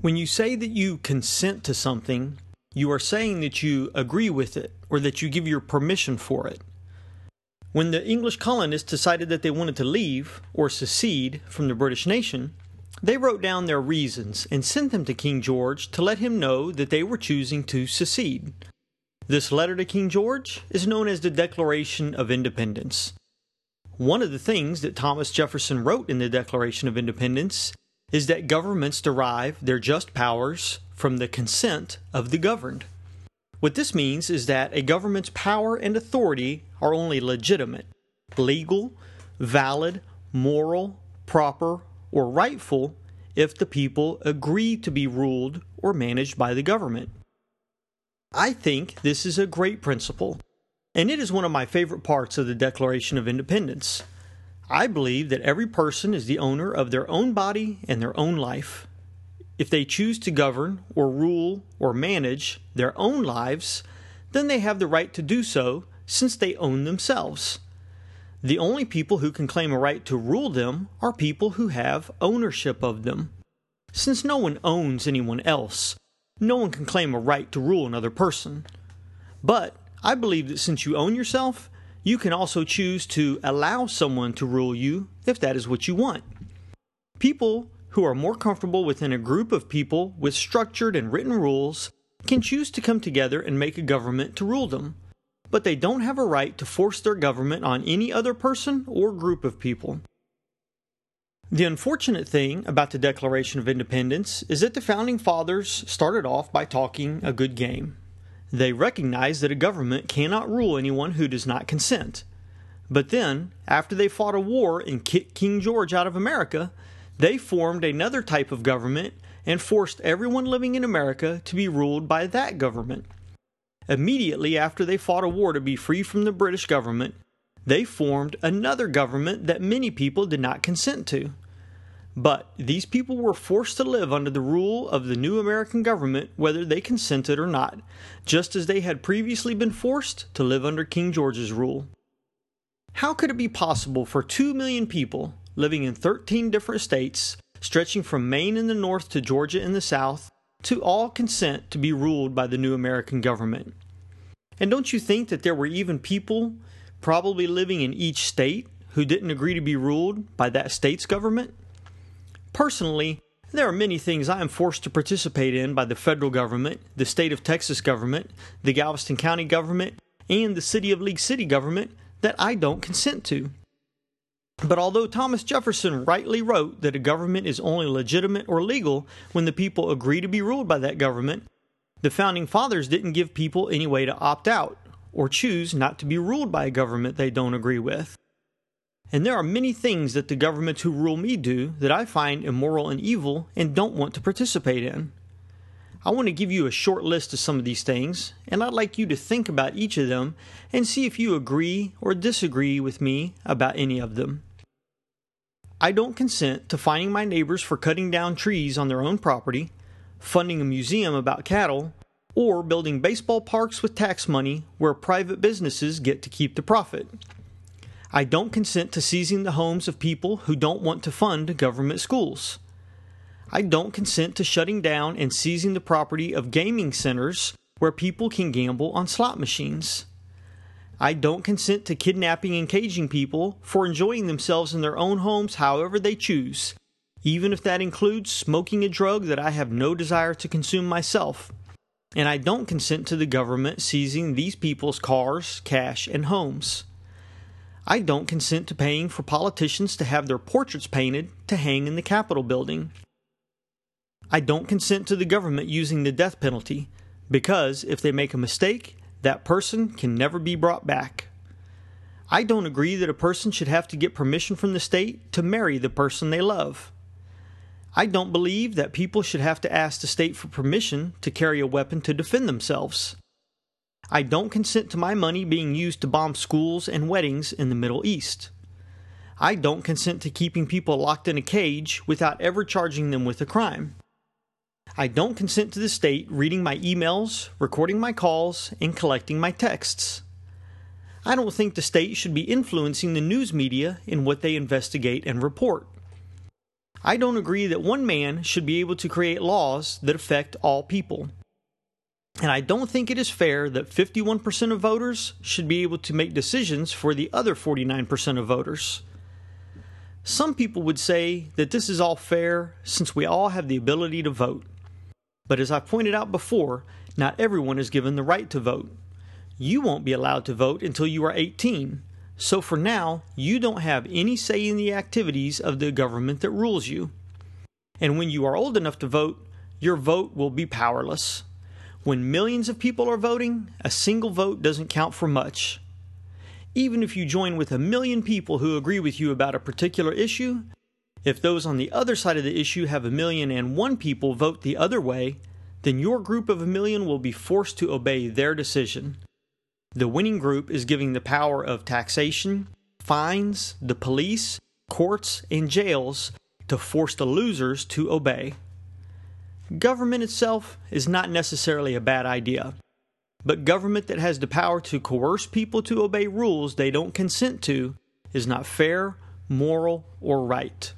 When you say that you consent to something, you are saying that you agree with it or that you give your permission for it. When the English colonists decided that they wanted to leave or secede from the British nation, they wrote down their reasons and sent them to King George to let him know that they were choosing to secede. This letter to King George is known as the Declaration of Independence. One of the things that Thomas Jefferson wrote in the Declaration of Independence is that governments derive their just powers from the consent of the governed. What this means is that a government's power and authority are only legitimate, legal, valid, moral, proper, or rightful if the people agree to be ruled or managed by the government. I think this is a great principle, and it is one of my favorite parts of the Declaration of Independence. I believe that every person is the owner of their own body and their own life. If they choose to govern or rule or manage their own lives, then they have the right to do so since they own themselves. The only people who can claim a right to rule them are people who have ownership of them. Since no one owns anyone else, no one can claim a right to rule another person. But I believe that since you own yourself, you can also choose to allow someone to rule you if that is what you want. People who are more comfortable within a group of people with structured and written rules can choose to come together and make a government to rule them, but they don't have a right to force their government on any other person or group of people. The unfortunate thing about the Declaration of Independence is that the Founding Fathers started off by talking a good game. They recognized that a government cannot rule anyone who does not consent. But then, after they fought a war and kicked King George out of America, they formed another type of government and forced everyone living in America to be ruled by that government. Immediately after they fought a war to be free from the British government, they formed another government that many people did not consent to. But these people were forced to live under the rule of the new American government whether they consented or not, just as they had previously been forced to live under King George's rule. How could it be possible for 2 million people living in 13 different states, stretching from Maine in the north to Georgia in the south, to all consent to be ruled by the new American government? And don't you think that there were even people probably living in each state who didn't agree to be ruled by that state's government? Personally, there are many things I am forced to participate in by the federal government, the state of Texas government, the Galveston County government, and the City of League City government that I don't consent to. But although Thomas Jefferson rightly wrote that a government is only legitimate or legal when the people agree to be ruled by that government, the Founding Fathers didn't give people any way to opt out or choose not to be ruled by a government they don't agree with. And there are many things that the governments who rule me do that I find immoral and evil and don't want to participate in. I want to give you a short list of some of these things, and I'd like you to think about each of them and see if you agree or disagree with me about any of them. I don't consent to fining my neighbors for cutting down trees on their own property, funding a museum about cattle, or building baseball parks with tax money where private businesses get to keep the profit. I don't consent to seizing the homes of people who don't want to fund government schools. I don't consent to shutting down and seizing the property of gaming centers where people can gamble on slot machines. I don't consent to kidnapping and caging people for enjoying themselves in their own homes however they choose, even if that includes smoking a drug that I have no desire to consume myself. And I don't consent to the government seizing these people's cars, cash, and homes. I don't consent to paying for politicians to have their portraits painted to hang in the Capitol building. I don't consent to the government using the death penalty, because if they make a mistake, that person can never be brought back. I don't agree that a person should have to get permission from the state to marry the person they love. I don't believe that people should have to ask the state for permission to carry a weapon to defend themselves. I don't consent to my money being used to bomb schools and weddings in the Middle East. I don't consent to keeping people locked in a cage without ever charging them with a crime. I don't consent to the state reading my emails, recording my calls, and collecting my texts. I don't think the state should be influencing the news media in what they investigate and report. I don't agree that one man should be able to create laws that affect all people. And I don't think it is fair that 51% of voters should be able to make decisions for the other 49% of voters. Some people would say that this is all fair since we all have the ability to vote. But as I pointed out before, not everyone is given the right to vote. You won't be allowed to vote until you are 18. So for now, you don't have any say in the activities of the government that rules you. And when you are old enough to vote, your vote will be powerless. When millions of people are voting, a single vote doesn't count for much. Even if you join with 1 million people who agree with you about a particular issue, if those on the other side of the issue have 1,000,001 people vote the other way, then your group of 1 million will be forced to obey their decision. The winning group is giving the power of taxation, fines, the police, courts, and jails to force the losers to obey. Government itself is not necessarily a bad idea, but government that has the power to coerce people to obey rules they don't consent to is not fair, moral, or right.